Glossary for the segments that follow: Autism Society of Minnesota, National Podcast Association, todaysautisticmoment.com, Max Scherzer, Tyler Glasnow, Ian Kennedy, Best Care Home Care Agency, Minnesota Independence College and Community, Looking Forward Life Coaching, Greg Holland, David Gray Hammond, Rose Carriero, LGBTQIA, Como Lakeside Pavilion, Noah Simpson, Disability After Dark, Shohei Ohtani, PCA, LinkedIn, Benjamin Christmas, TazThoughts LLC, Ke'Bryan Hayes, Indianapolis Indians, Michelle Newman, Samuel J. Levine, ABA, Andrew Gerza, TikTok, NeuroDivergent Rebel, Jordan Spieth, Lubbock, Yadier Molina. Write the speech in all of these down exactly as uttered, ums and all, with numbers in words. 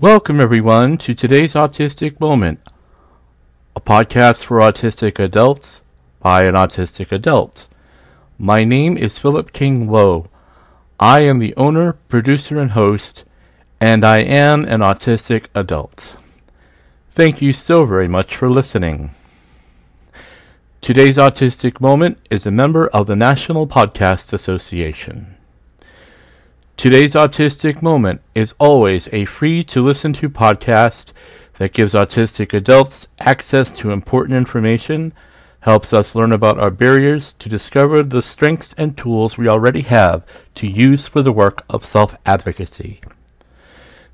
Welcome, everyone, to today's Autistic Moment, a podcast for autistic adults by an autistic adult. My name is Philip King Lowe. I am the owner, producer, and host, and I am an autistic adult. Thank you so very much for listening. Today's Autistic Moment is a member of the National Podcast Association. Today's Autistic Moment is always a free-to-listen-to podcast that gives autistic adults access to important information, helps us learn about our barriers to discover the strengths and tools we already have to use for the work of self-advocacy.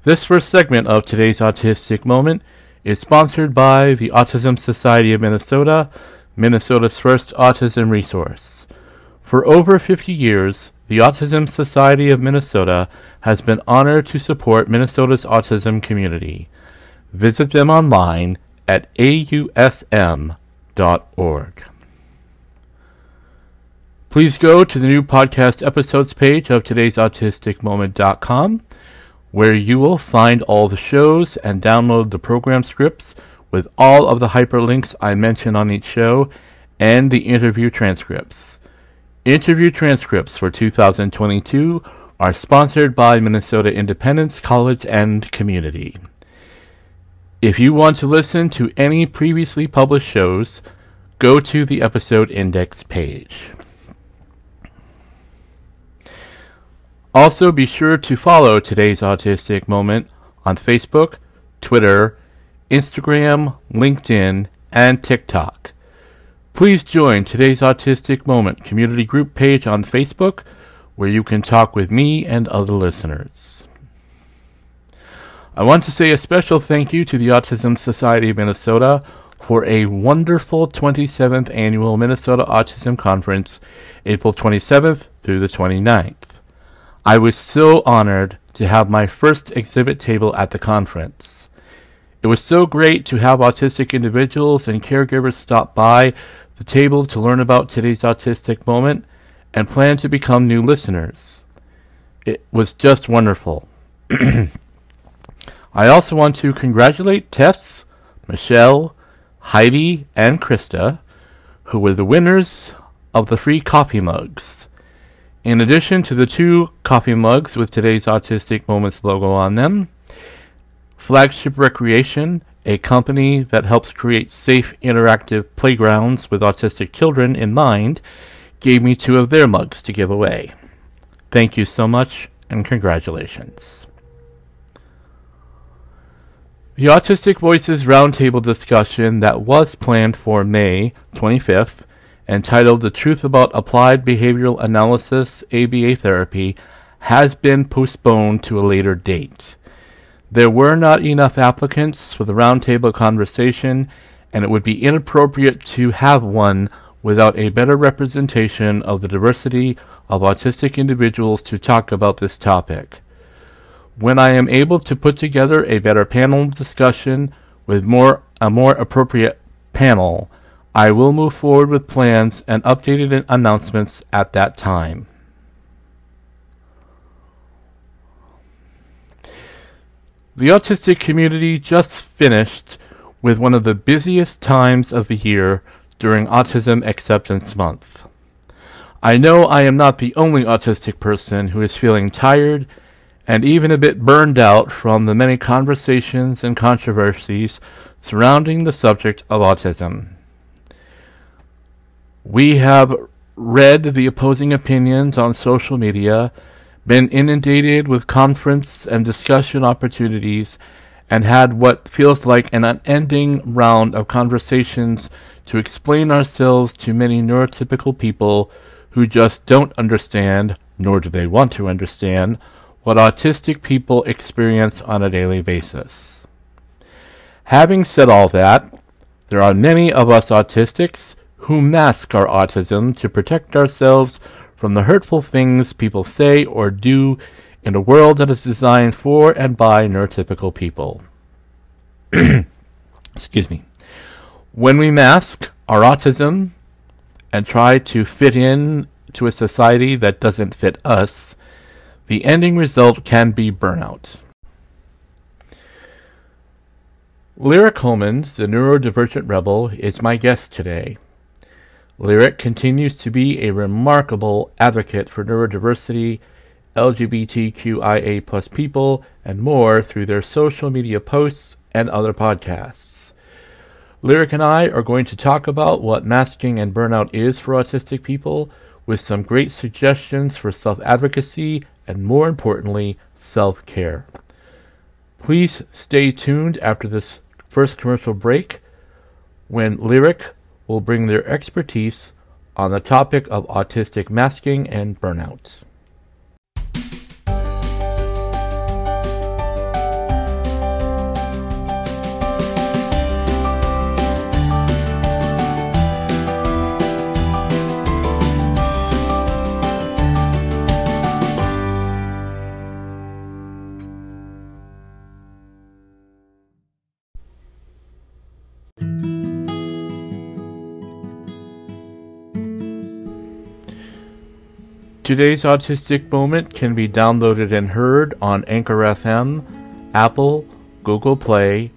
This first segment of today's Autistic Moment is sponsored by the Autism Society of Minnesota, Minnesota's first autism resource. For over fifty years, the Autism Society of Minnesota has been honored to support Minnesota's autism community. Visit them online at A U S M dot org. Please go to the new podcast episodes page of today's autistic moment dot com, where you will find all the shows and download the program scripts with all of the hyperlinks I mention on each show and the interview transcripts. Interview transcripts for two thousand twenty-two are sponsored by Minnesota Independence College and Community. If you want to listen to any previously published shows, go to the episode index page. Also, be sure to follow today's Autistic Moment on Facebook, Twitter, Instagram, LinkedIn, and TikTok. Please join today's Autistic Moment community group page on Facebook, where you can talk with me and other listeners. I want to say a special thank you to the Autism Society of Minnesota for a wonderful twenty-seventh Annual Minnesota Autism Conference, April twenty-seventh through the twenty-ninth. I was so honored to have my first exhibit table at the conference. It was so great to have autistic individuals and caregivers stop by the table to learn about today's Autistic Moment and plan to become new listeners. It was just wonderful. I also want to congratulate Tess, Michelle, Heidi, and Krista, who were the winners of the free coffee mugs. In addition to the two coffee mugs with today's Autistic Moments logo on them, Flagship Recreation, a company that helps create safe, interactive playgrounds with autistic children in mind, gave me two of their mugs to give away. Thank you so much, and congratulations. The Autistic Voices Roundtable discussion that was planned for May twenty-fifth, entitled The Truth About Applied Behavioral Analysis, A B A Therapy, has been postponed to a later date. There were not enough applicants for the roundtable conversation, and it would be inappropriate to have one without a better representation of the diversity of autistic individuals to talk about this topic. When I am able to put together a better panel discussion with more a more appropriate panel, I will move forward with plans and updated announcements at that time. The autistic community just finished with one of the busiest times of the year during Autism Acceptance Month. I know I am not the only autistic person who is feeling tired and even a bit burned out from the many conversations and controversies surrounding the subject of autism. We have read the opposing opinions on social media, been inundated with conference and discussion opportunities, and had what feels like an unending round of conversations to explain ourselves to many neurotypical people who just don't understand, nor do they want to understand, what autistic people experience on a daily basis. Having said all that, there are many of us autistics who mask our autism to protect ourselves from the hurtful things people say or do in a world that is designed for and by neurotypical people. Excuse me. When we mask our autism and try to fit in to a society that doesn't fit us, the ending result can be burnout. Lyric Holmans, the NeuroDivergent Rebel, is my guest today. Lyric continues to be a remarkable advocate for neurodiversity, L G B T Q I A plus people, and more through their social media posts and other podcasts. Lyric and I are going to talk about what masking and burnout is for autistic people, with some great suggestions for self-advocacy and, more importantly, self-care. Please stay tuned after this first commercial break when Lyric will bring their expertise on the topic of autistic masking and burnout. Today's Autistic Moment can be downloaded and heard on Anchor F M, Apple, Google Play,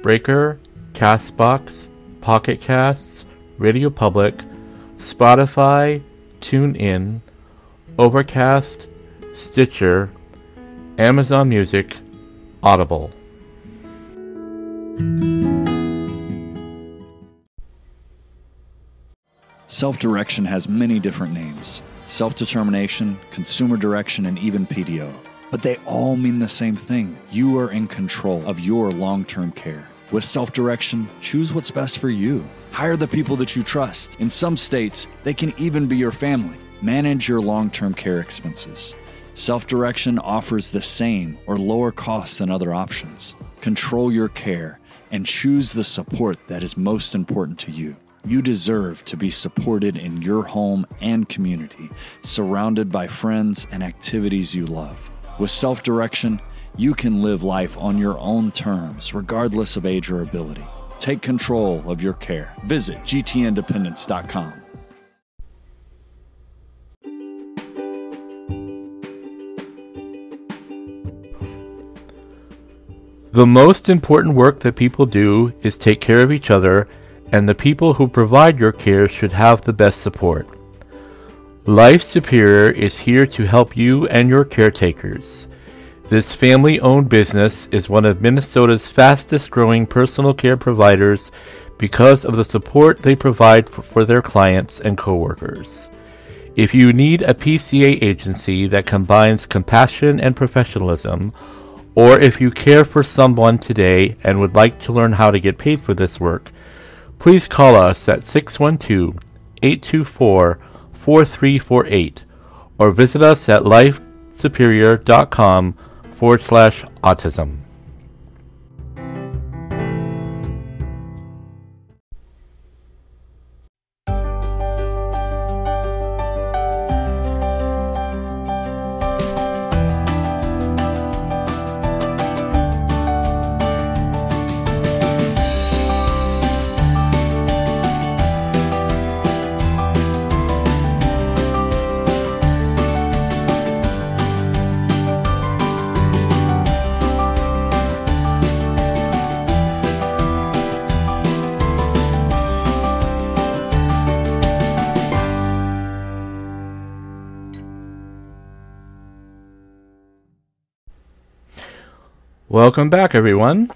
Breaker, CastBox, Pocket Casts, Radio Public, Spotify, TuneIn, Overcast, Stitcher, Amazon Music, Audible. Self-direction has many different names. Self-determination, consumer direction, and even P D O. But they all mean the same thing. You are in control of your long-term care. With self-direction, choose what's best for you. Hire the people that you trust. In some states, they can even be your family. Manage your long-term care expenses. Self-direction offers the same or lower costs than other options. Control your care and choose the support that is most important to you. You deserve to be supported in your home and community, surrounded by friends and activities you love. With self-direction, you can live life on your own terms, regardless of age or ability. Take control of your care. Visit G T Independence dot com. The most important work that people do is take care of each other, and the people who provide your care should have the best support. Life Superior is here to help you and your caretakers. This family-owned business is one of Minnesota's fastest-growing personal care providers because of the support they provide for, for their clients and coworkers. If you need a P C A agency that combines compassion and professionalism, or if you care for someone today and would like to learn how to get paid for this work, please call us at six one two, eight two four, four three four eight or visit us at lifesuperior.com forward slash autism. Welcome back, everyone.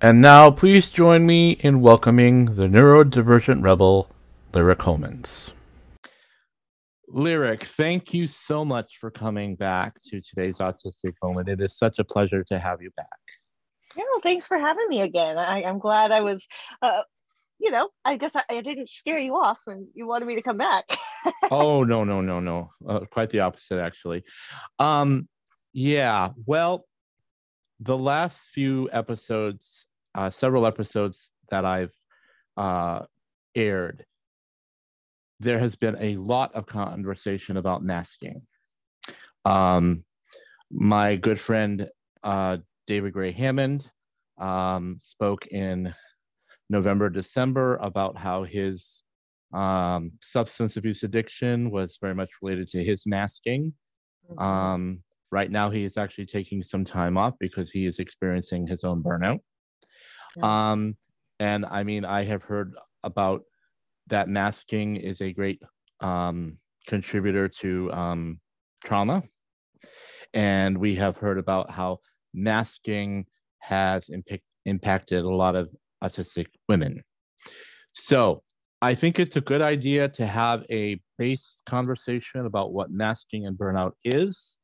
And now, please join me in welcoming the NeuroDivergent Rebel, Lyric Holmans. Lyric, thank you so much for coming back to today's Autistic Moment. It is such a pleasure to have you back. Yeah, well, thanks for having me again. I, I'm glad I was, uh, you know, I guess I, I didn't scare you off when you wanted me to come back. Oh, no, no, no, no. Uh, quite the opposite, actually. Um, yeah, well... The last few episodes, uh, several episodes that I've uh, aired, there has been a lot of conversation about masking. Um, my good friend, uh, David Gray Hammond, um, spoke in November, December about how his um, substance abuse addiction was very much related to his masking. Um, Right now, he is actually taking some time off because he is experiencing his own burnout. Yeah. Um, and I mean, I have heard about that masking is a great um, contributor to um, trauma. And we have heard about how masking has imp- impacted a lot of autistic women. So I think it's a good idea to have a base conversation about what masking and burnout is,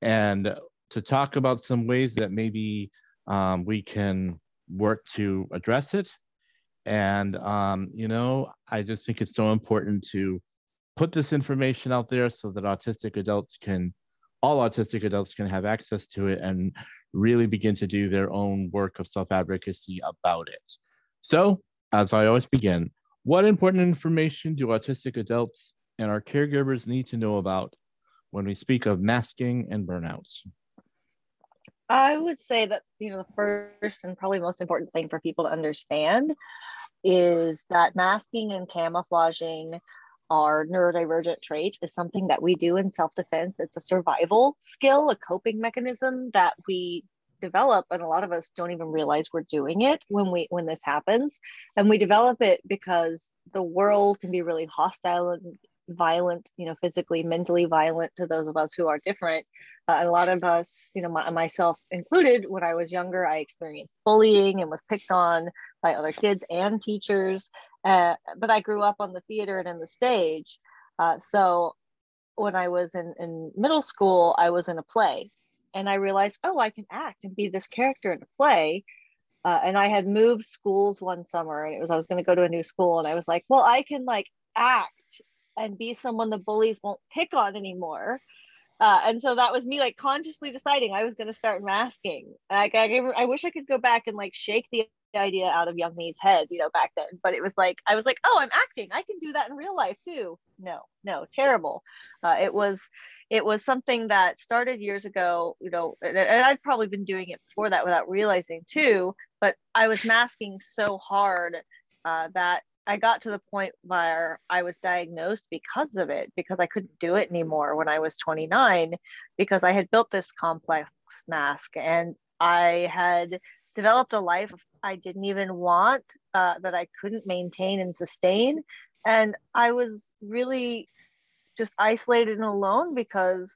and to talk about some ways that maybe um, we can work to address it. And, um, you know, I just think it's so important to put this information out there so that autistic adults can, all autistic adults can have access to it and really begin to do their own work of self-advocacy about it. So, as I always begin, what important information do autistic adults and our caregivers need to know about when we speak of masking and burnouts? I would say that, you know, the first and probably most important thing for people to understand is that masking and camouflaging our neurodivergent traits is something that we do in self-defense. It's a survival skill, a coping mechanism that we develop, and a lot of us don't even realize we're doing it when we when this happens. And we develop it because the world can be really hostile and violent, you know, physically, mentally violent to those of us who are different. Uh, a lot of us, you know, my, myself included, when I was younger, I experienced bullying and was picked on by other kids and teachers. Uh, but I grew up on the theater and in the stage. Uh, so when I was in, in middle school, I was in a play, and I realized, oh, I can act and be this character in a play. Uh, and I had moved schools one summer, and it was, I was going to go to a new school, and I was like, well, I can like act and be someone the bullies won't pick on anymore. Uh, and so that was me like consciously deciding I was going to start masking. Like I, I wish I could go back and like shake the idea out of young me's head, you know, back then. But it was like, I was like, oh, I'm acting. I can do that in real life too. No, no, terrible. Uh, it was, it was something that started years ago, you know, and, and I'd probably been doing it before that without realizing too, but I was masking so hard uh, that I got to the point where I was diagnosed because of it, because I couldn't do it anymore when I was twenty-nine, because I had built this complex mask and I had developed a life I didn't even want, uh, that I couldn't maintain and sustain. And I was really just isolated and alone because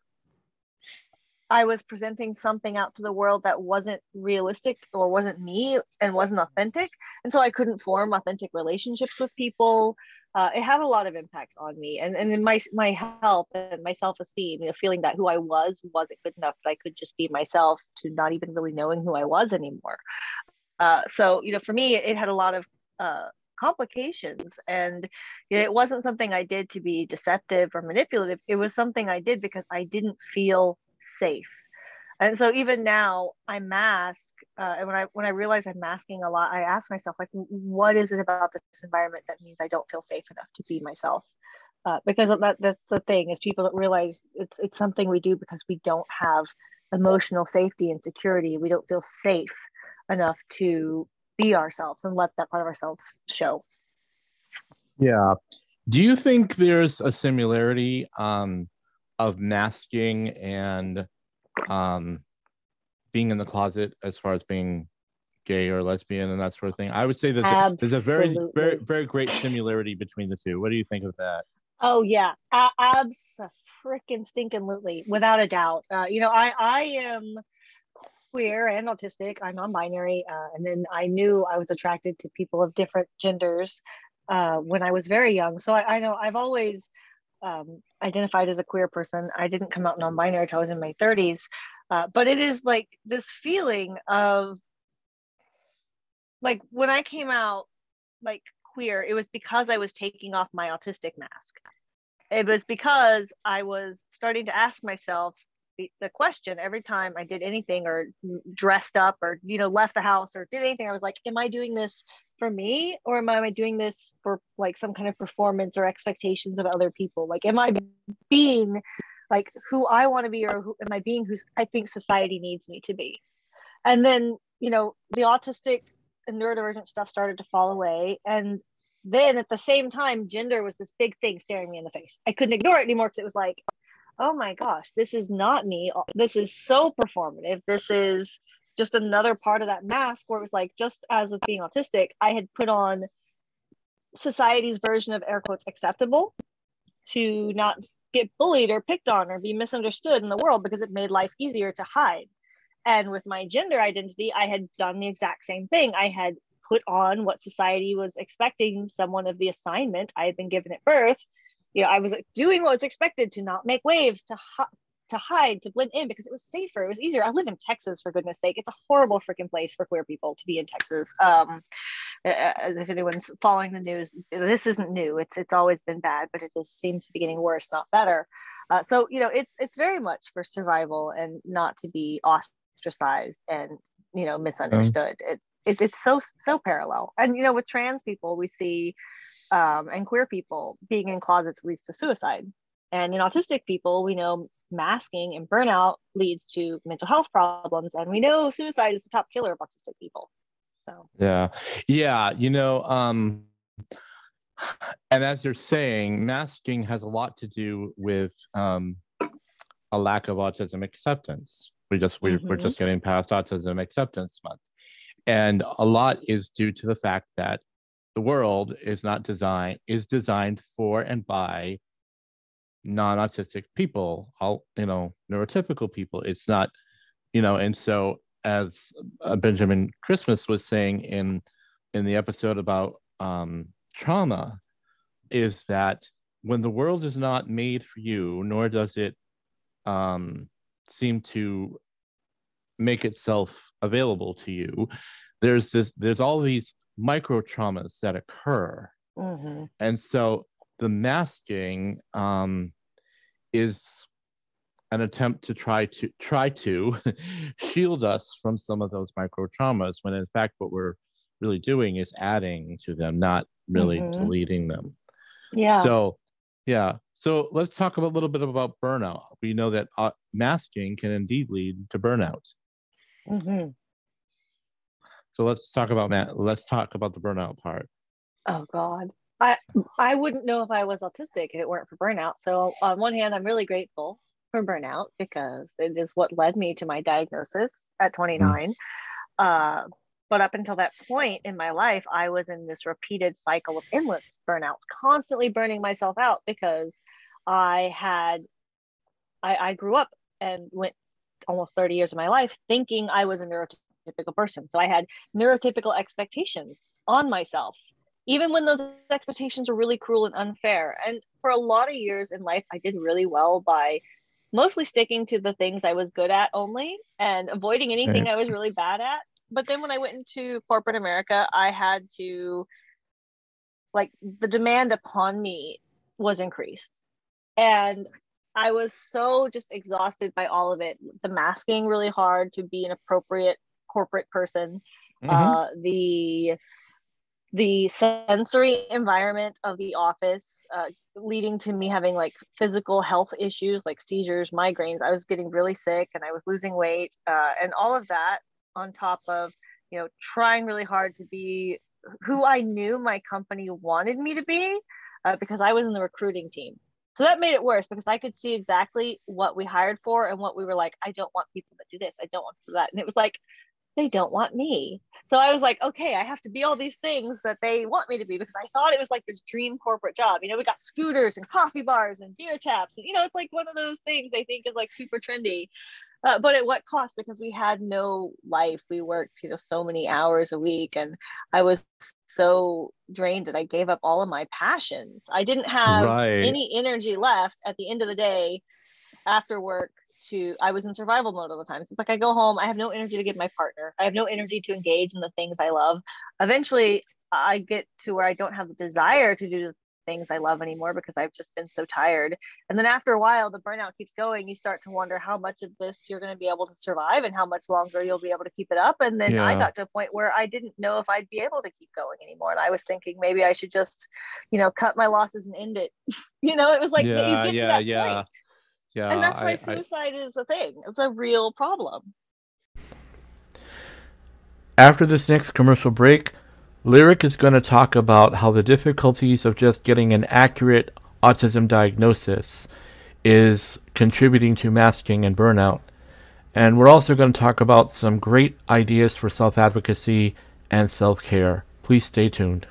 I was presenting something out to the world that wasn't realistic or wasn't me and wasn't authentic. And so I couldn't form authentic relationships with people. Uh, it had a lot of impacts on me and, and in my, my health and my self-esteem, you know, feeling that who I was wasn't good enough, that I could just be myself, to not even really knowing who I was anymore. Uh, so, you know, for me, it had a lot of uh, complications, and you know, it wasn't something I did to be deceptive or manipulative. It was something I did because I didn't feel safe. And so even now I mask, uh, and when I when I realize I'm masking a lot, I ask myself, like, what is it about this environment that means I don't feel safe enough to be myself? Uh, because that, that's the thing, is people don't realize it's it's something we do because we don't have emotional safety and security. We don't feel safe enough to be ourselves and let that part of ourselves show. Yeah. Do you think there's a similarity um, of masking and um, being in the closet as far as being gay or lesbian and that sort of thing? I would say that there's a, there's a very, very, very great similarity between the two. What do you think of that? Oh yeah, uh, abso-freaking-stinkin-lutely, without a doubt. Uh, you know, I I am queer and autistic. I'm non-binary, uh, and then I knew I was attracted to people of different genders uh, when I was very young. So I, I know I've always um, identified as a queer person. I didn't come out non-binary until I was in my thirties, uh, but it is like this feeling of like when I came out like queer, it was because I was taking off my autistic mask. It was because I was starting to ask myself the question every time I did anything or dressed up or, you know, left the house or did anything. I was like, am I doing this for me, or am I doing this for like some kind of performance or expectations of other people? Like, am I being like who I want to be, or who am I being who I think society needs me to be? And then, you know, the autistic and neurodivergent stuff started to fall away. And then at the same time, gender was this big thing staring me in the face. I couldn't ignore it anymore because it was like, oh my gosh, this is not me. This is so performative. This is just another part of that mask where it was like, just as with being autistic, I had put on society's version of air quotes acceptable to not get bullied or picked on or be misunderstood in the world, because it made life easier to hide. And with my gender identity, I had done the exact same thing. I had put on what society was expecting someone of the assignment I had been given at birth. You know, I was doing what was expected to not make waves, to hide, to hide, to blend in, because it was safer. It was easier. I live in Texas, for goodness sake. It's a horrible freaking place for queer people to be in Texas. Um, as if anyone's following the news, this isn't new. It's it's always been bad, but it just seems to be getting worse, not better. Uh, so, you know, it's it's very much for survival and not to be ostracized and, you know, misunderstood. Mm-hmm. It, it it's so, so parallel. And, you know, with trans people, we see um, and queer people being in closets leads to suicide. And in autistic people, we know masking and burnout leads to mental health problems. And we know suicide is the top killer of autistic people. So yeah. Yeah. You know, um, and as you're saying, masking has a lot to do with um, a lack of autism acceptance. We just, we, mm-hmm. we're just getting past Autism Acceptance Month. And a lot is due to the fact that the world is not designed, is designed for and by non-autistic people, all, you know, neurotypical people. It's not, you know, and so as uh, Benjamin Christmas was saying in in the episode about um, trauma, is that when the world is not made for you, nor does it um, seem to make itself available to you, there's this, there's all these micro traumas that occur, mm-hmm. and so the masking um, is an attempt to try to try to shield us from some of those micro traumas, when in fact what we're really doing is adding to them, not really mm-hmm. deleting them. Yeah. So yeah. So let's talk a little bit about burnout. We know that uh, masking can indeed lead to burnout. Mm-hmm. So let's talk about that. Let's talk about the burnout part. Oh God. I, I wouldn't know if I was autistic if it weren't for burnout. So on one hand, I'm really grateful for burnout, because it is what led me to my diagnosis at twenty-nine. Mm. Uh, but up until that point in my life, I was in this repeated cycle of endless burnouts, constantly burning myself out, because I had, I, I grew up and went almost thirty years of my life thinking I was a neurotypical person. So I had neurotypical expectations on myself, even when those expectations were really cruel and unfair. And for a lot of years in life, I did really well by mostly sticking to the things I was good at only and avoiding anything okay. I was really bad at. But then when I went into corporate America, I had to, like, the demand upon me was increased. And I was so just exhausted by all of it. The masking really hard to be an appropriate corporate person. Mm-hmm. Uh, the... the sensory environment of the office, uh, leading to me having like physical health issues, like seizures, migraines. I was getting really sick and I was losing weight, uh, and all of that on top of, you know, trying really hard to be who I knew my company wanted me to be, uh, because I was in the recruiting team. So that made it worse, because I could see exactly what we hired for and what we were like, I don't want people that do this. I don't want that. And it was like, they don't want me. So I was like, okay, I have to be all these things that they want me to be, because I thought it was like this dream corporate job. You know, we got scooters and coffee bars and beer taps. And, you know, it's like one of those things they think is like super trendy, uh, but at what cost? Because we had no life. We worked, you know, so many hours a week, and I was so drained that I gave up all of my passions. I didn't have right. any energy left at the end of the day after work. To, I was in survival mode all the time. So it's like I go home, I have no energy to give my partner. I have no energy to engage in the things I love. Eventually, I get to where I don't have the desire to do the things I love anymore, because I've just been so tired. And then after a while, the burnout keeps going. You start to wonder how much of this you're going to be able to survive and how much longer you'll be able to keep it up. And then yeah. I got to a point where I didn't know if I'd be able to keep going anymore. And I was thinking maybe I should just, you know, cut my losses and end it. You know, it was like, yeah, you get yeah, to that yeah. point. Yeah, and that's why I, suicide I, is a thing. It's a real problem. After this next commercial break, Lyric is going to talk about how the difficulties of just getting an accurate autism diagnosis is contributing to masking and burnout. And we're also going to talk about some great ideas for self-advocacy and self-care. Please stay tuned.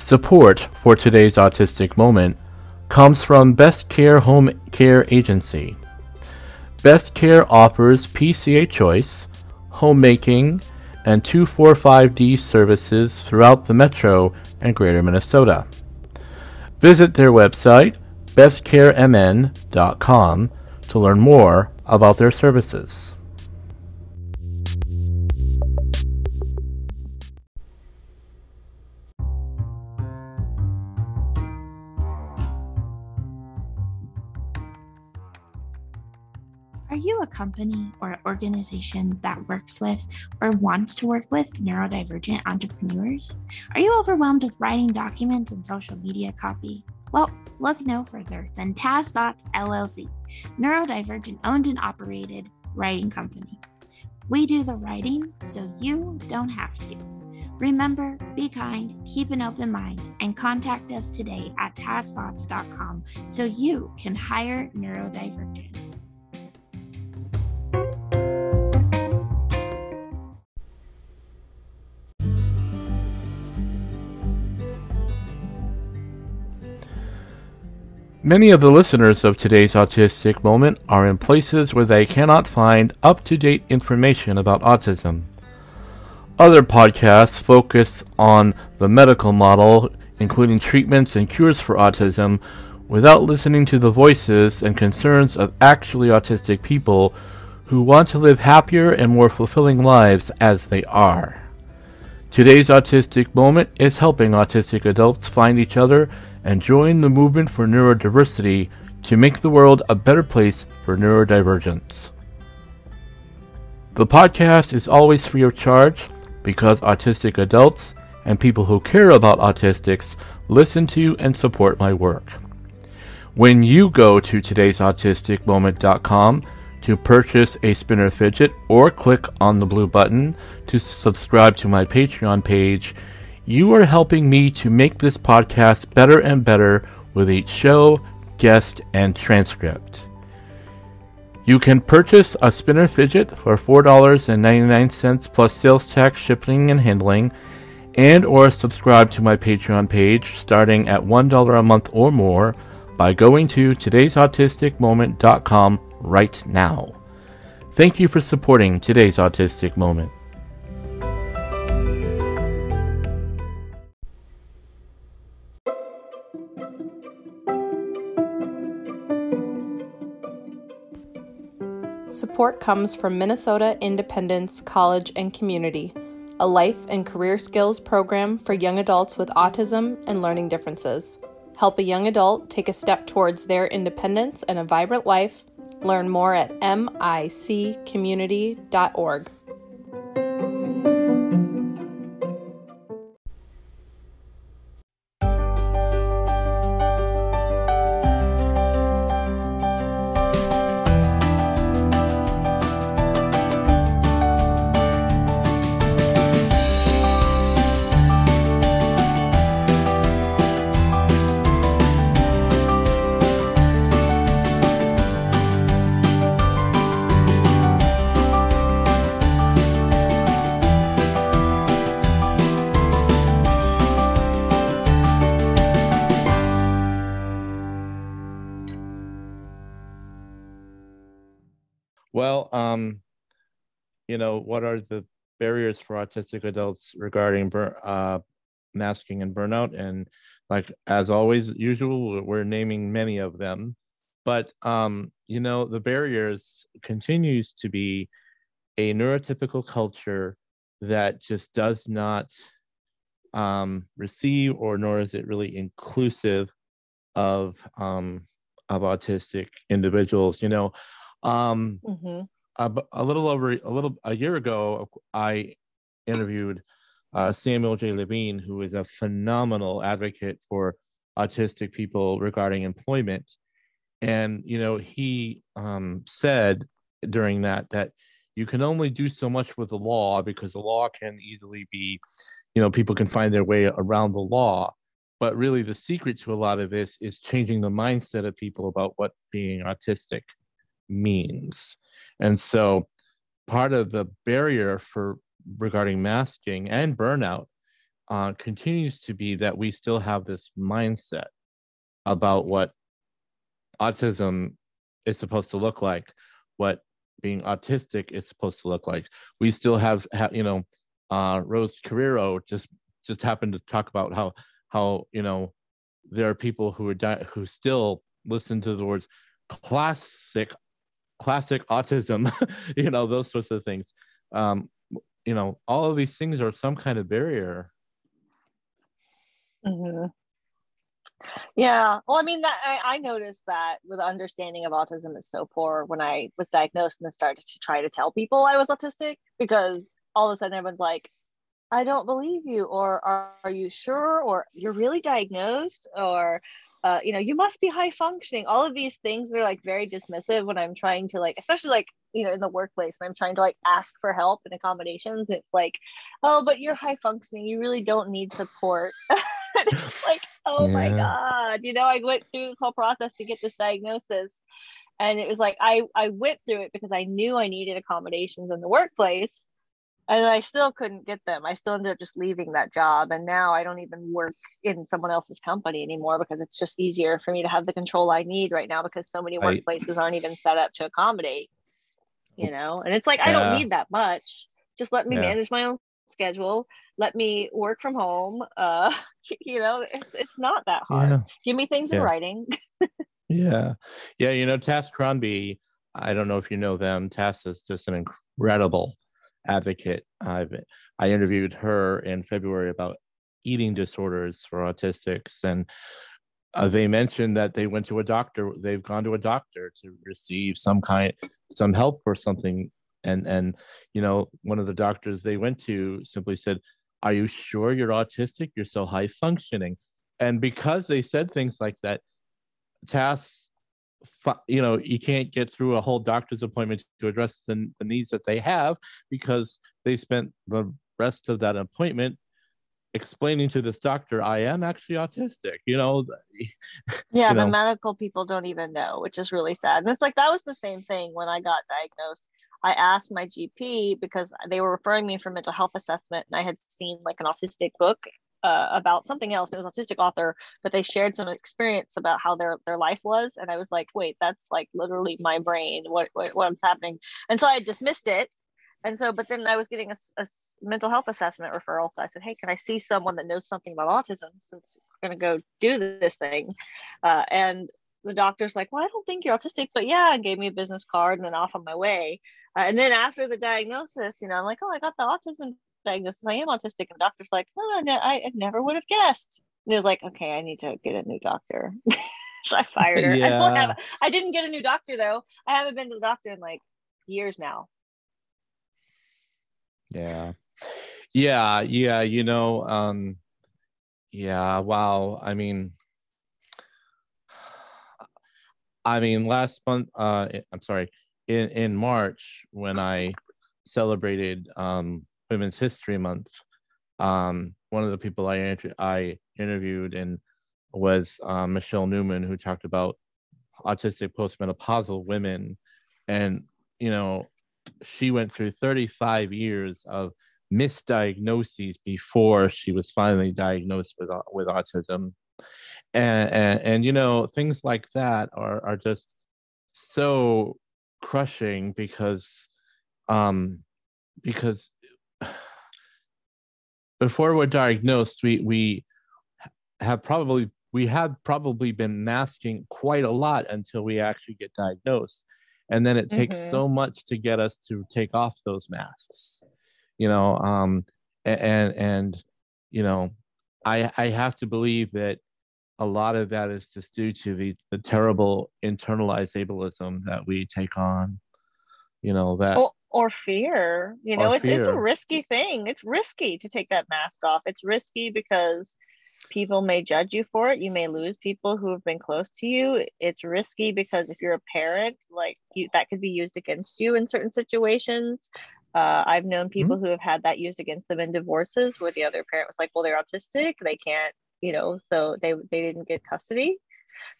Support for today's Autistic Moment comes from Best Care Home Care Agency. Best Care offers P C A choice, homemaking, and two forty-five D services throughout the metro and greater Minnesota. Visit their website, best care m n dot com, to learn more about their services. Are you a company or organization that works with or wants to work with neurodivergent entrepreneurs? Are you overwhelmed with writing documents and social media copy? Well, look no further than TazThoughts L L C, neurodivergent owned and operated writing company. We do the writing so you don't have to. Remember, be kind, keep an open mind, and contact us today at taz thoughts dot com so you can hire neurodivergent. Many of the listeners of today's Autistic Moment are in places where they cannot find up-to-date information about autism. Other podcasts focus on the medical model, including treatments and cures for autism, without listening to the voices and concerns of actually autistic people who want to live happier and more fulfilling lives as they are. Today's Autistic Moment is helping autistic adults find each other and join the movement for neurodiversity to make the world a better place for neurodivergence. The podcast is always free of charge because autistic adults and people who care about autistics listen to and support my work. When you go to todays autistic moment dot com to purchase a spinner fidget or click on the blue button to subscribe to my Patreon page, you are helping me to make this podcast better and better with each show, guest, and transcript. You can purchase a spinner fidget for four dollars and ninety-nine cents plus sales tax, shipping, and handling, and or subscribe to my Patreon page starting at one dollar a month or more by going to todays autistic moment dot com right now. Thank you for supporting today's Autistic Moment. Support comes from Minnesota Independence College and Community, a life and career skills program for young adults with autism and learning differences. Help a young adult take a step towards their independence and a vibrant life. Learn more at mic community dot org. Well, um, you know, what are the barriers for autistic adults regarding bur- uh, masking and burnout? And like, as always, usual, we're naming many of them. But, um, you know, the barriers continues to be a neurotypical culture that just does not um, receive, or nor is it really inclusive of um, of autistic individuals, you know. Um, mm-hmm. uh, a little over a little a year ago, I interviewed uh, Samuel J. Levine, who is a phenomenal advocate for autistic people regarding employment. And, you know, he um, said during that, that you can only do so much with the law, because the law can easily be, you know, people can find their way around the law. But really the secret to a lot of this is changing the mindset of people about what being autistic means. And so part of the barrier for regarding masking and burnout uh, continues to be that we still have this mindset about what autism is supposed to look like, what being autistic is supposed to look like. We still have, ha you know, uh, Rose Carriero just just happened to talk about how how you know there are people who are di who still listen to the words classic, classic autism, you know, those sorts of things. Um, you know, all of these things are some kind of barrier. Mm-hmm. Yeah. Well, I mean, that I, I noticed that with understanding of autism is so poor when I was diagnosed and then started to try to tell people I was autistic, because all of a sudden everyone's like, I don't believe you, or are, are you sure, or you're really diagnosed, or, uh, you know, you must be high functioning. All of these things are like very dismissive when I'm trying to like, especially like, you know, in the workplace, and I'm trying to like ask for help and accommodations. It's like, oh, but you're high functioning. You really don't need support. It's like, oh yeah. My God, you know, I went through this whole process to get this diagnosis. And it was like, I, I went through it because I knew I needed accommodations in the workplace, and I still couldn't get them. I still ended up just leaving that job. And now I don't even work in someone else's company anymore, because it's just easier for me to have the control I need right now, because so many right. workplaces aren't even set up to accommodate, you know? And it's like, yeah. I don't need that much. Just let me yeah. manage my own schedule, let me work from home, uh you know, it's it's not that hard. Yeah. Give me things yeah. in writing. yeah yeah you know, Tess Cronby, I don't know if you know them. Tess is just an incredible advocate. I've I interviewed her in February about eating disorders for autistics, and uh, they mentioned that they went to a doctor, they've gone to a doctor to receive some kind some help or something. And, and, you know, one of the doctors they went to simply said, are you sure you're autistic? You're so high functioning. And because they said things like that, Tess, you know, you can't get through a whole doctor's appointment to address the, the needs that they have, because they spent the rest of that appointment explaining to this doctor, I am actually autistic, you know. Yeah, you know. The medical people don't even know, which is really sad. And it's like, that was the same thing when I got diagnosed. I asked my G P, because they were referring me for mental health assessment, and I had seen like an autistic book uh, about something else. It was an autistic author, but they shared some experience about how their, their life was. And I was like, wait, that's like literally my brain, what, what, what's happening? And so I dismissed it. And so, but then I was getting a, a mental health assessment referral. So I said, hey, can I see someone that knows something about autism, since we're going to go do this thing? Uh, and the doctor's like, well, I don't think you're autistic, but yeah, and gave me a business card, and then off on my way. Uh, and then after the diagnosis, you know, I'm like, oh, I got the autism diagnosis. I am autistic. And the doctor's like, oh, no, I never would have guessed. And it was like, okay, I need to get a new doctor. So I fired her. Yeah. I, have, I didn't get a new doctor, though. I haven't been to the doctor in like years now. Yeah. Yeah. Yeah. You know, um, yeah. Wow. I mean, I mean, last month, uh, I'm sorry, in, in March, when I celebrated um, Women's History Month, um, one of the people I, inter I interviewed and was uh, Michelle Newman, who talked about autistic postmenopausal women. And, you know, she went through thirty-five years of misdiagnoses before she was finally diagnosed with, with autism. And, and, and, you know, things like that are, are just so crushing, because, um, because before we're diagnosed, we, we have probably, we have probably been masking quite a lot until we actually get diagnosed. And then it takes mm-hmm. so much to get us to take off those masks, you know, um, and, and, you know, I, I have to believe that a lot of that is just due to the, the terrible internalized ableism that we take on. you know, that or, or fear, you know, it's fear. It's a risky thing. It's risky to take that mask off. It's risky because people may judge you for it. You may lose people who have been close to you. It's risky because if you're a parent, like you, that could be used against you in certain situations. Uh, I've known people mm-hmm. who have had that used against them in divorces where the other parent was like, well, they're autistic. They can't, you know, so they, they didn't get custody.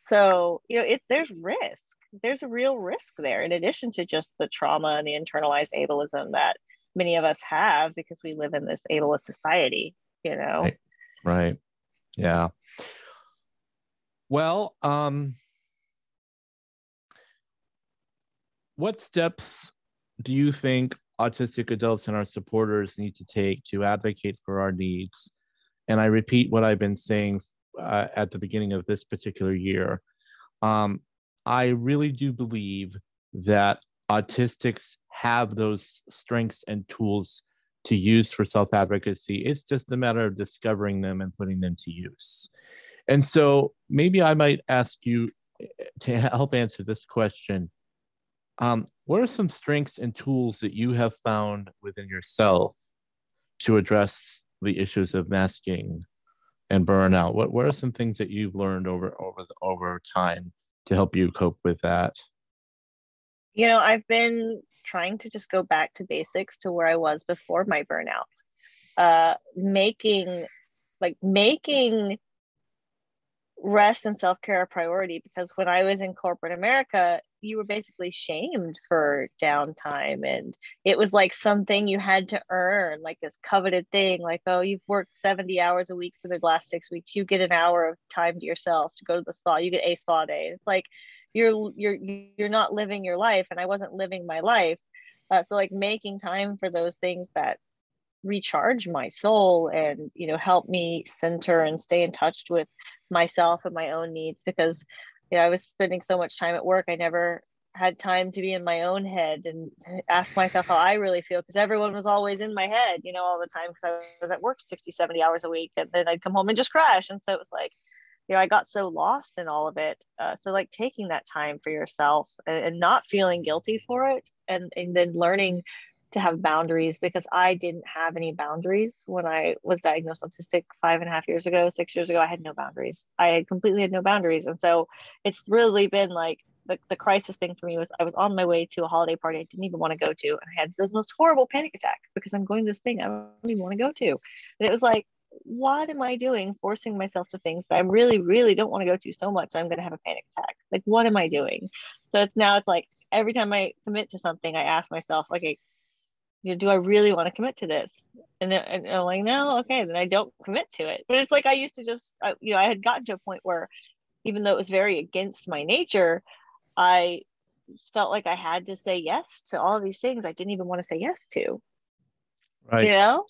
So, you know, it, there's risk. There's a real risk there, in addition to just the trauma and the internalized ableism that many of us have because we live in this ableist society, you know? Right. Right. Yeah. Well, um, what steps do you think autistic adults and our supporters need to take to advocate for our needs? And I repeat what I've been saying uh, at the beginning of this particular year. Um, I really do believe that autistics have those strengths and tools to use for self-advocacy. It's just a matter of discovering them and putting them to use. And so maybe I might ask you to help answer this question. Um, what are some strengths and tools that you have found within yourself to address the issues of masking and burnout? What, what are some things that you've learned over, over, the, over time to help you cope with that? You know, I've been trying to just go back to basics, to where I was before my burnout, uh, making like making rest and self-care a priority, because when I was in corporate America, you were basically shamed for downtime. And it was like something you had to earn, like this coveted thing, like, oh, you've worked seventy hours a week for the last six weeks. You get an hour of time to yourself to go to the spa. You get a spa day. It's like, you're, you're, you're not living your life. And I wasn't living my life. Uh, so like making time for those things that recharge my soul and, you know, help me center and stay in touch with myself and my own needs, because, you know, I was spending so much time at work. I never had time to be in my own head and ask myself how I really feel, because everyone was always in my head, you know, all the time, because I was at work sixty, seventy hours a week, and then I'd come home and just crash. And so it was like, you know, I got so lost in all of it. Uh, so like taking that time for yourself and, and not feeling guilty for it, and, and then learning to have boundaries, because I didn't have any boundaries when I was diagnosed autistic five and a half years ago, six years ago. I had no boundaries. I had completely had no boundaries. And so it's really been like the, the crisis thing for me was I was on my way to a holiday party I didn't even want to go to. And I had this most horrible panic attack because I'm going to this thing I don't even want to go to. And it was like, what am I doing forcing myself to things that I really, really don't want to go to so much that I'm going to have a panic attack? Like, what am I doing? So it's now it's like every time I commit to something, I ask myself, okay, you know, do I really want to commit to this? And, then, and I'm like, no, okay, then I don't commit to it. But it's like I used to just, I, you know, I had gotten to a point where even though it was very against my nature, I felt like I had to say yes to all of these things I didn't even want to say yes to. Right. You know?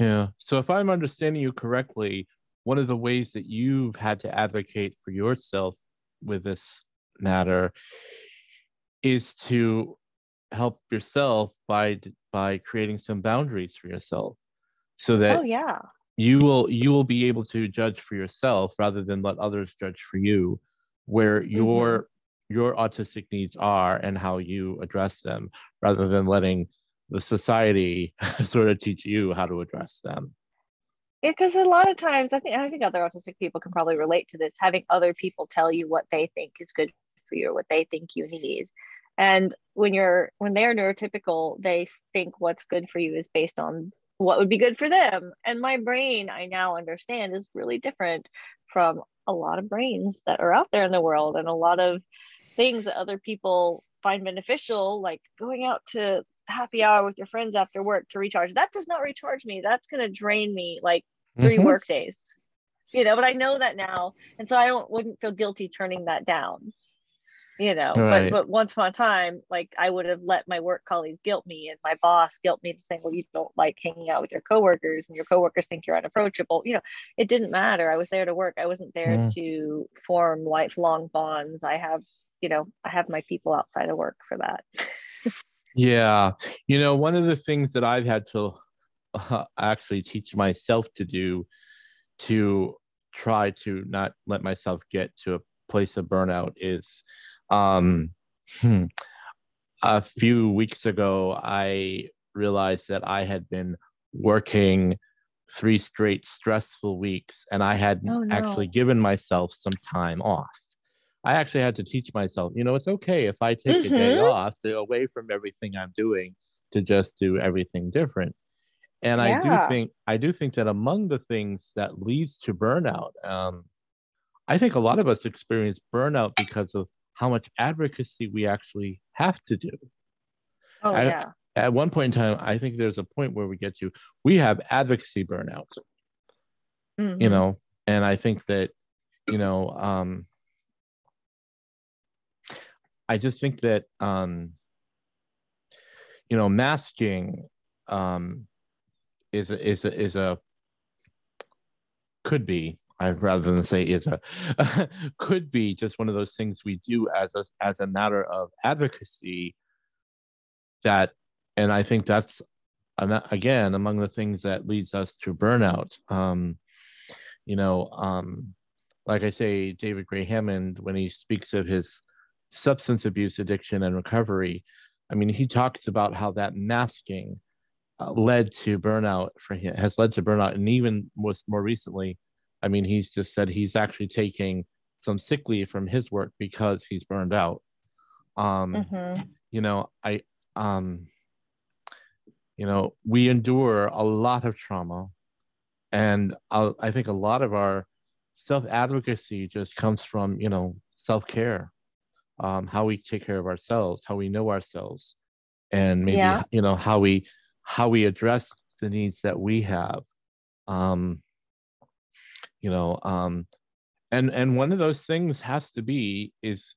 Yeah. So if I'm understanding you correctly, one of the ways that you've had to advocate for yourself with this matter is to help yourself by by creating some boundaries for yourself, so that oh, yeah. you will you will be able to judge for yourself rather than let others judge for you where mm-hmm. your your autistic needs are and how you address them, rather than letting the society sort of teach you how to address them. Yeah, because a lot of times, I think I think other autistic people can probably relate to this, having other people tell you what they think is good for you, or what they think you need. And when you're when they're neurotypical, they think what's good for you is based on what would be good for them. And my brain, I now understand, is really different from a lot of brains that are out there in the world, and a lot of things that other people find beneficial, like going out to happy hour with your friends after work to recharge. That does not recharge me. That's going to drain me like three mm-hmm. work days, you know, but I know that now. And so I don't, wouldn't feel guilty turning that down, you know, right. but, but once upon a time, like I would have let my work colleagues guilt me and my boss guilt me to saying, well, you don't like hanging out with your coworkers and your coworkers think you're unapproachable. You know, it didn't matter. I was there to work. I wasn't there mm. to form lifelong bonds. I have, you know, I have my people outside of work for that. Yeah. You know, one of the things that I've had to uh, actually teach myself to do to try to not let myself get to a place of burnout is um, hmm, a few weeks ago, I realized that I had been working three straight stressful weeks, and I had oh, no. actually given myself some time off. I actually had to teach myself, you know, it's okay if I take mm-hmm. a day off to, away from everything I'm doing, to just do everything different. And yeah. I do think, I do think that among the things that leads to burnout, um, I think a lot of us experience burnout because of how much advocacy we actually have to do. Oh, at, yeah. at one point in time, I think there's a point where we get to, we have advocacy burnout, mm-hmm. you know, and I think that, you know, um, I just think that, um, you know, masking um, is a, is a, is a could be, I'd rather than say is a, could be just one of those things we do as a, as a matter of advocacy that, and I think that's, again, among the things that leads us to burnout. Um, you know, um, like I say, David Gray Hammond, when he speaks of his substance abuse, addiction, and recovery, I mean, he talks about how that masking uh, led to burnout for him, has led to burnout. And even was more recently, I mean, he's just said he's actually taking some sick leave from his work because he's burned out. Um, mm-hmm. You know, I, um, you know, we endure a lot of trauma. And I'll, I think a lot of our self-advocacy just comes from, you know, self-care. Um, how we take care of ourselves, how we know ourselves, and maybe yeah. you know how we how we address the needs that we have, um, you know, um, and and one of those things has to be is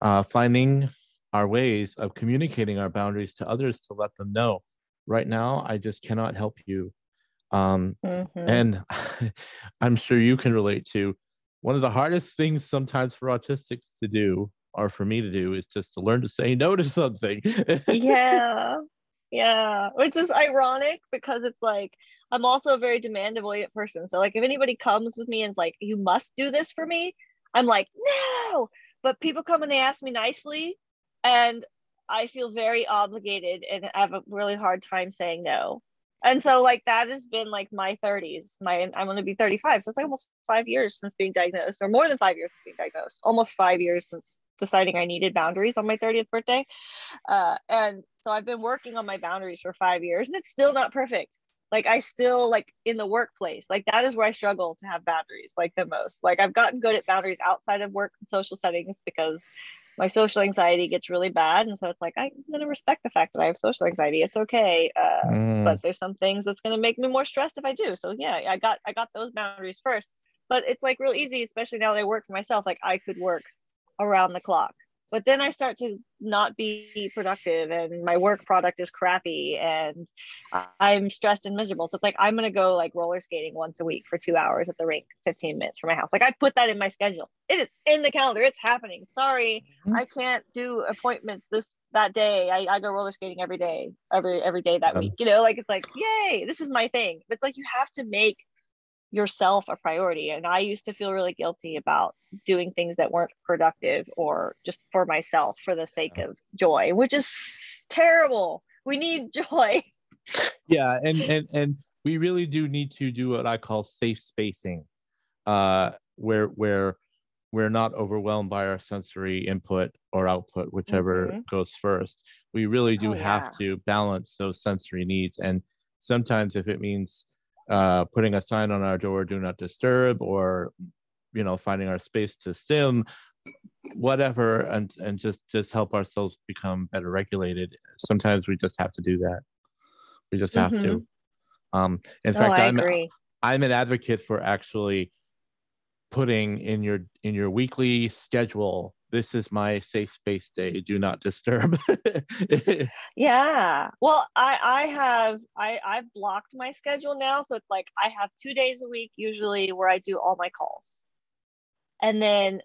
uh, finding our ways of communicating our boundaries to others to let them know. Right now, I just cannot help you, um, mm-hmm. and I'm sure you can relate to one of the hardest things sometimes for autistics to do. Or for me to do is just to learn to say no to something. yeah. Yeah. Which is ironic because it's like, I'm also a very demandable person. So like, if anybody comes with me and like, you must do this for me, I'm like, no, but people come and they ask me nicely and I feel very obligated and I have a really hard time saying no. And so like, that has been like my thirties, my, I'm going to be thirty-five. So it's like almost five years since being diagnosed, or more than five years since being diagnosed, almost five years since deciding I needed boundaries on my thirtieth birthday. Uh, and so I've been working on my boundaries for five years and it's still not perfect. Like I still like in the workplace, like that is where I struggle to have boundaries like the most. Like I've gotten good at boundaries outside of work and social settings because my social anxiety gets really bad. And so it's like, I'm going to respect the fact that I have social anxiety. It's okay. Uh, mm. But there's some things that's going to make me more stressed if I do. So yeah, I got, I got those boundaries first, but it's like real easy, especially now that I work for myself. Like I could work around the clock, but then I start to not be productive and my work product is crappy and I'm stressed and miserable. So it's like, I'm going to go like roller skating once a week for two hours at the rink, fifteen minutes from my house. Like I put that in my schedule. It is in the calendar. It's happening. Sorry. Mm-hmm. I can't do appointments this, that day. I, I go roller skating every day, every, every day that um, week, you know, like, it's like, yay, this is my thing. It's like, you have to make yourself a priority. And I used to feel really guilty about doing things that weren't productive or just for myself for the sake of joy, which is terrible. We need joy. Yeah. And, and, and we really do need to do what I call safe spacing, uh, where, where we're not overwhelmed by our sensory input or output, whichever mm-hmm. goes first. We really do oh, have yeah. to balance those sensory needs. And sometimes if it means uh putting a sign on our door, do not disturb, or you know finding our space to stim, whatever, and and just just help ourselves become better regulated. Sometimes we just have to do that. We just have mm-hmm. to um in oh, fact I I'm, agree. I'm an advocate for actually putting in your in your weekly schedule, this is my safe space day, do not disturb. yeah. Well, I, I have, I, I've blocked my schedule now. So it's like, I have two days a week, usually where I do all my calls. And then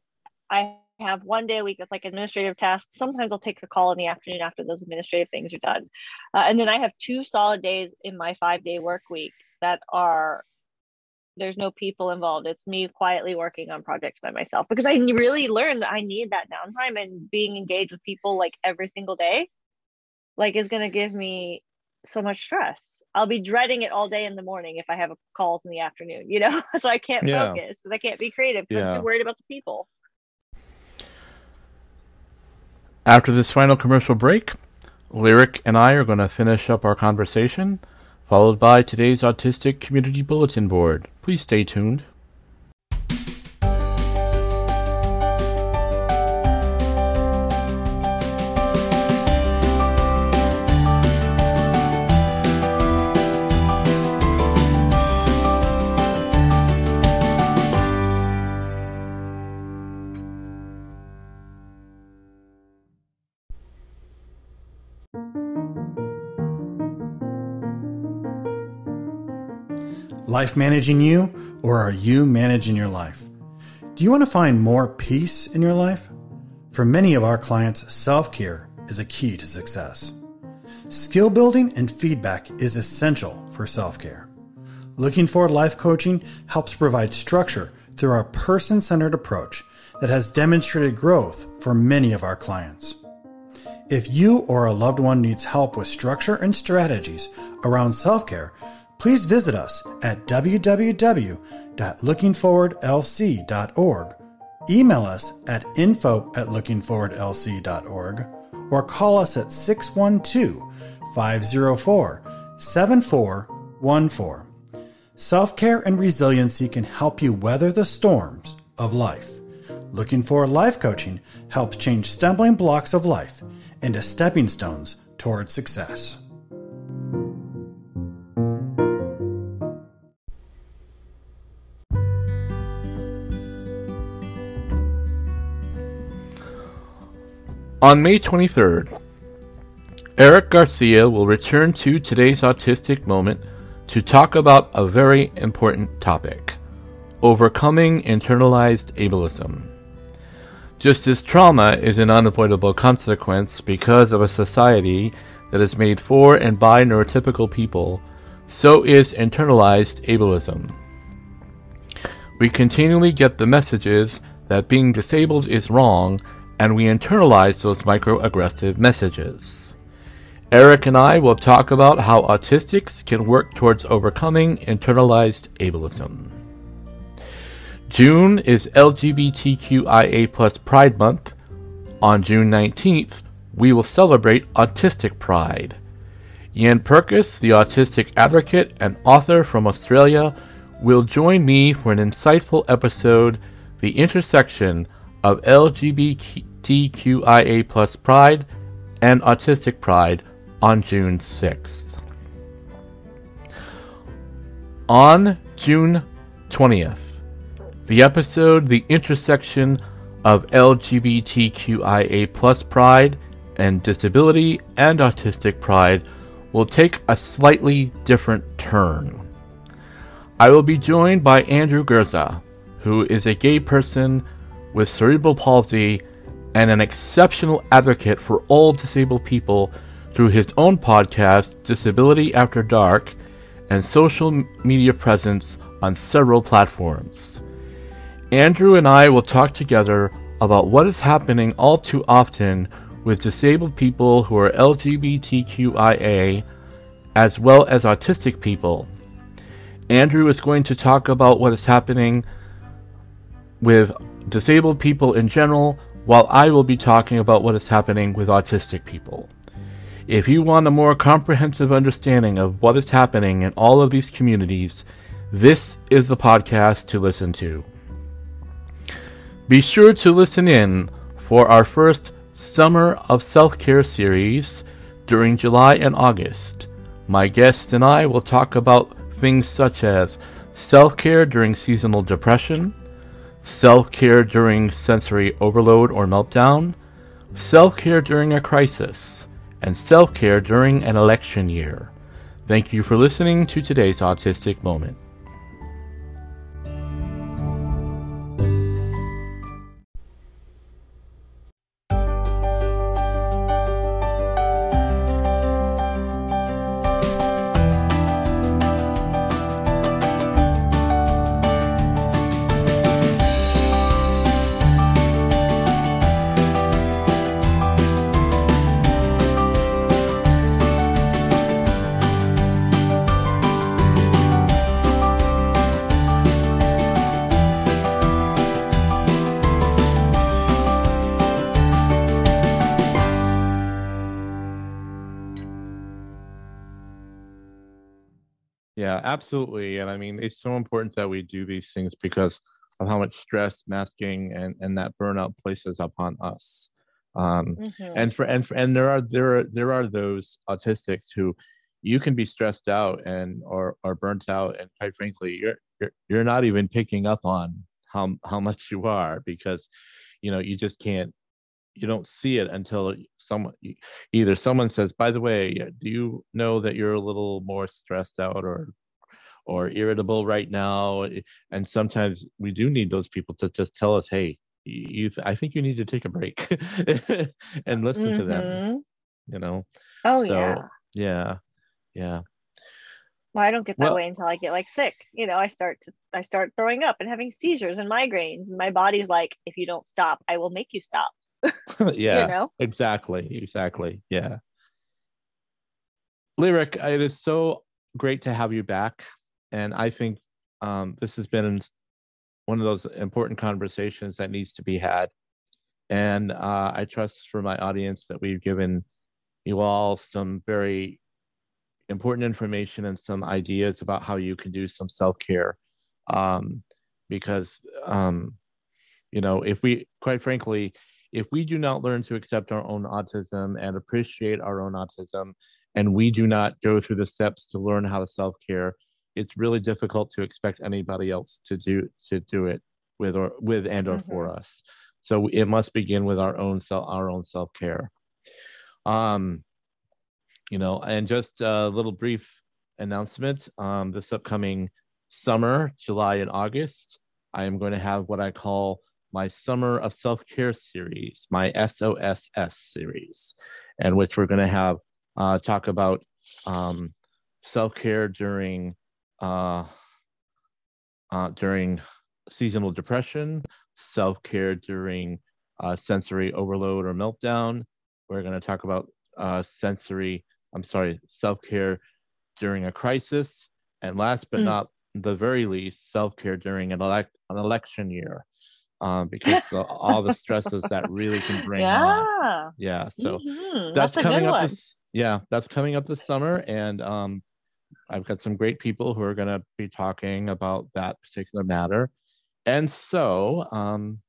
I have one day a week that's like administrative tasks. Sometimes I'll take the call in the afternoon after those administrative things are done. Uh, and then I have two solid days in my five day work week that are, there's no people involved. It's me quietly working on projects by myself because I really learned that I need that downtime and being engaged with people like every single day like is going to give me so much stress. I'll be dreading it all day in the morning if I have calls in the afternoon, you know, so I can't yeah. focus because I can't be creative because yeah. I'm too worried about the people. After this final commercial break, Lyric and I are going to finish up our conversation, followed by today's Autistic Community Bulletin Board. Please stay tuned. Life managing you, or are you managing your life? Do you want to find more peace in your life? For many of our clients, self-care is a key to success. Skill building and feedback is essential for self-care. Looking Forward Life Coaching helps provide structure through our person-centered approach that has demonstrated growth for many of our clients. If you or a loved one needs help with structure and strategies around self-care, please visit us at w w w dot looking forward l c dot org, email us at info at looking forward l c dot org, or call us at six one two, five zero four, seven four one four. Self-care and resiliency can help you weather the storms of life. Looking Forward Life Coaching helps change stumbling blocks of life into stepping stones toward success. On May twenty-third, Eric Garcia will return to today's Autistic Moment to talk about a very important topic, overcoming internalized ableism. Just as trauma is an unavoidable consequence because of a society that is made for and by neurotypical people, so is internalized ableism. We continually get the messages that being disabled is wrong, and we internalize those microaggressive messages. Eric and I will talk about how autistics can work towards overcoming internalized ableism. June is L G B T Q I A plus Pride Month. On June nineteenth, we will celebrate Autistic Pride. Ian Perkis, the autistic advocate and author from Australia, will join me for an insightful episode, The Intersection of L G B T Q I A plus Pride and Autistic Pride, on June sixth. On June twentieth, the episode The Intersection of L G B T Q I A plus Pride and Disability and Autistic Pride will take a slightly different turn. I will be joined by Andrew Gerza, who is a gay person with cerebral palsy and an exceptional advocate for all disabled people through his own podcast, Disability After Dark, and social media presence on several platforms. Andrew and I will talk together about what is happening all too often with disabled people who are L G B T Q I A, as well as autistic people. Andrew is going to talk about what is happening with disabled people in general, while I will be talking about what is happening with autistic people. If you want a more comprehensive understanding of what is happening in all of these communities, this is the podcast to listen to. Be sure to listen in for our first Summer of Self-Care series during July and August. My guest and I will talk about things such as self-care during seasonal depression, self-care during sensory overload or meltdown, self-care during a crisis, and self-care during an election year. Thank you for listening to today's Autistic Moment. Yeah, absolutely. And I mean, it's so important that we do these things because of how much stress, masking, and, and that burnout places upon us. Um, mm-hmm. And for and for, and there are there are there are those autistics who, you can be stressed out and or or burnt out, and quite frankly, you're you're, you're not even picking up on how how much you are, because, you know, you just can't. You don't see it until someone, either someone says, by the way, do you know that you're a little more stressed out or or irritable right now? And sometimes we do need those people to just tell us, hey, you, I think you need to take a break and listen mm-hmm. to them, you know? Oh, so, yeah. Yeah. Yeah. Well, I don't get that well, way until I get like sick. You know, I start to, I start throwing up and having seizures and migraines, and my body's like, if you don't stop, I will make you stop. Yeah, you know? exactly. Exactly. Yeah. Lyric, it is so great to have you back. And I think um, this has been one of those important conversations that needs to be had. And uh, I trust for my audience that we've given you all some very important information and some ideas about how you can do some self-care. Um, because, um, you know, if we, quite frankly, if we do not learn to accept our own autism and appreciate our own autism, and we do not go through the steps to learn how to self-care, it's really difficult to expect anybody else to do to do it with or with and or mm-hmm. for us. So it must begin with our own self our own self-care. Um, you know, and just a little brief announcement. Um, this upcoming summer, July and August, I am going to have what I call my Summer of Self-Care series, my S O S S series, in which we're going to have uh, talk about um, self-care during uh, uh, during seasonal depression, self-care during uh, sensory overload or meltdown. We're going to talk about uh, sensory, I'm sorry, self-care during a crisis, and last but mm. not the very least, self-care during an, elec- an election year. Um, because uh, all the stresses that really can bring yeah on. yeah so mm-hmm. that's, that's coming up this yeah that's coming up this summer, and um, I've got some great people who are going to be talking about that particular matter, and so um,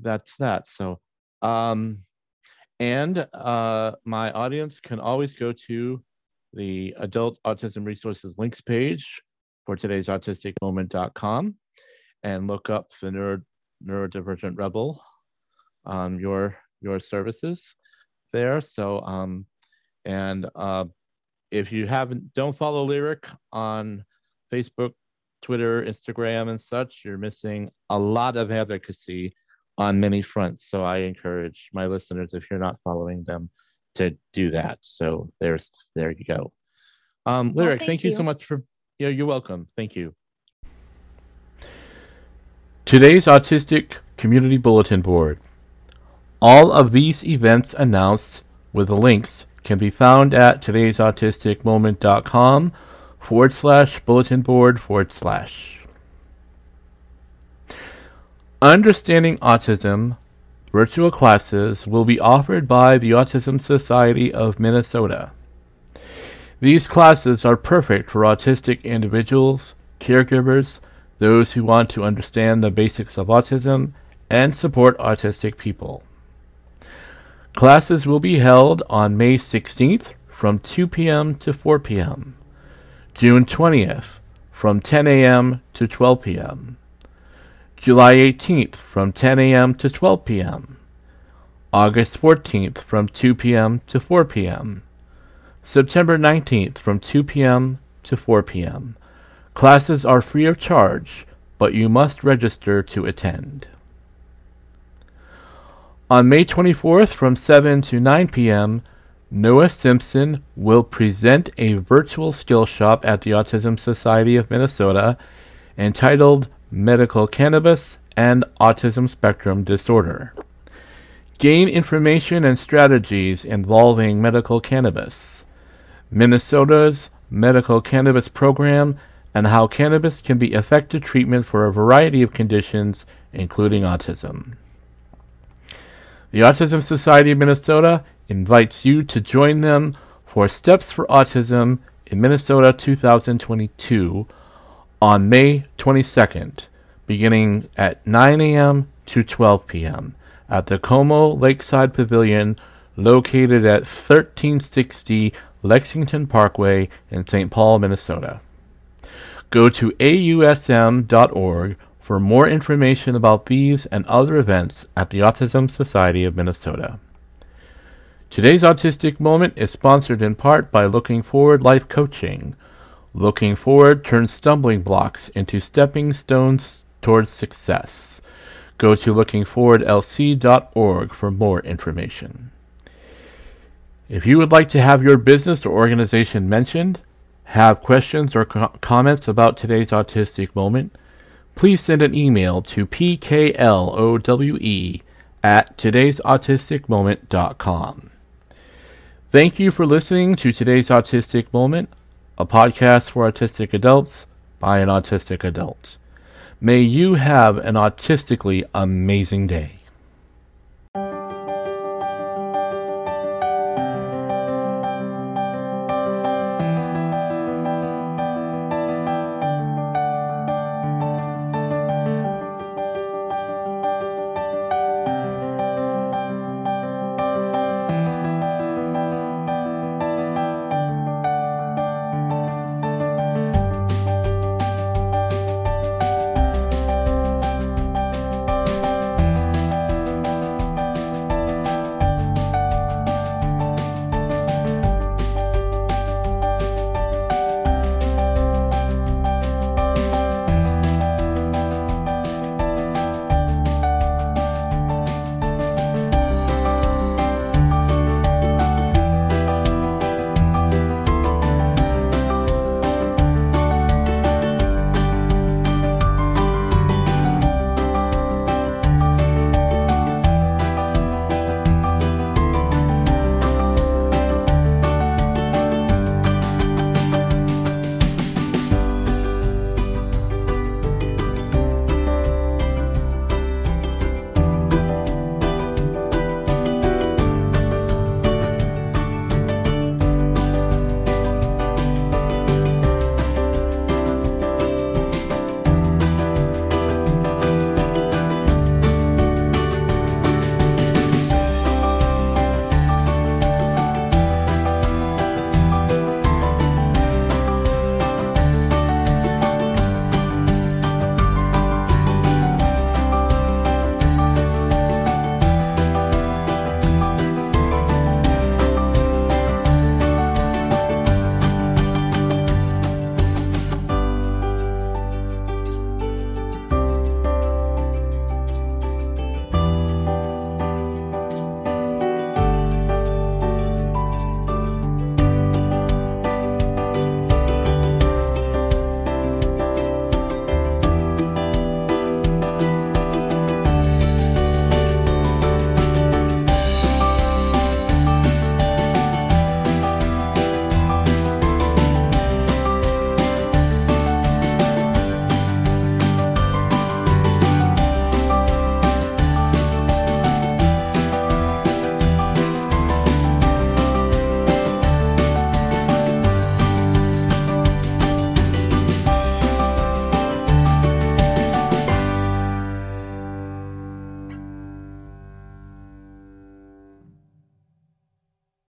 that's that so um, and uh, my audience can always go to the Adult Autism Resources links page for today's autistic moment dot com and look up the nerd NeuroDivergent Rebel, um, your your services there. So, um, and uh, if you haven't, don't follow Lyric on Facebook, Twitter, Instagram, and such. You're missing a lot of advocacy on many fronts. So I encourage my listeners, if you're not following them, to do that. So there's there you go. Um, Lyric, well, thank, thank you. you so much for you know, you're welcome. Thank you. Today's Autistic Community Bulletin Board. All of these events announced with the links can be found at today's autistic moment dot com forward slash bulletin board forward slash. Understanding Autism virtual classes will be offered by the Autism Society of Minnesota. These classes are perfect for autistic individuals, caregivers, those who want to understand the basics of autism, and support autistic people. Classes will be held on May sixteenth from two p.m. to four p.m., June twentieth from ten a.m. to twelve p.m., July eighteenth from ten a.m. to twelve p.m., August fourteenth from two p.m. to four p.m., September nineteenth from two p.m. to four p.m., Classes are free of charge, but you must register to attend. On May twenty-fourth from seven to nine p.m., Noah Simpson will present a virtual skill shop at the Autism Society of Minnesota entitled Medical Cannabis and Autism Spectrum Disorder. Gain information and strategies involving medical cannabis, Minnesota's medical cannabis program, and how cannabis can be effective treatment for a variety of conditions, including autism. The Autism Society of Minnesota invites you to join them for Steps for Autism in Minnesota two thousand twenty-two on May twenty-second, beginning at nine a.m. to twelve p.m. at the Como Lakeside Pavilion, located at thirteen sixty Lexington Parkway in Saint Paul, Minnesota. Go to A U S M dot org for more information about these and other events at the Autism Society of Minnesota. Today's Autistic Moment is sponsored in part by Looking Forward Life Coaching. Looking Forward turns stumbling blocks into stepping stones towards success. Go to looking forward l c dot org for more information. If you would like to have your business or organization mentioned, have questions or co- comments about today's Autistic Moment, please send an email to pklowe at todays autistic moment dot com. Thank you for listening to Today's Autistic Moment, a podcast for autistic adults by an autistic adult. May you have an autistically amazing day.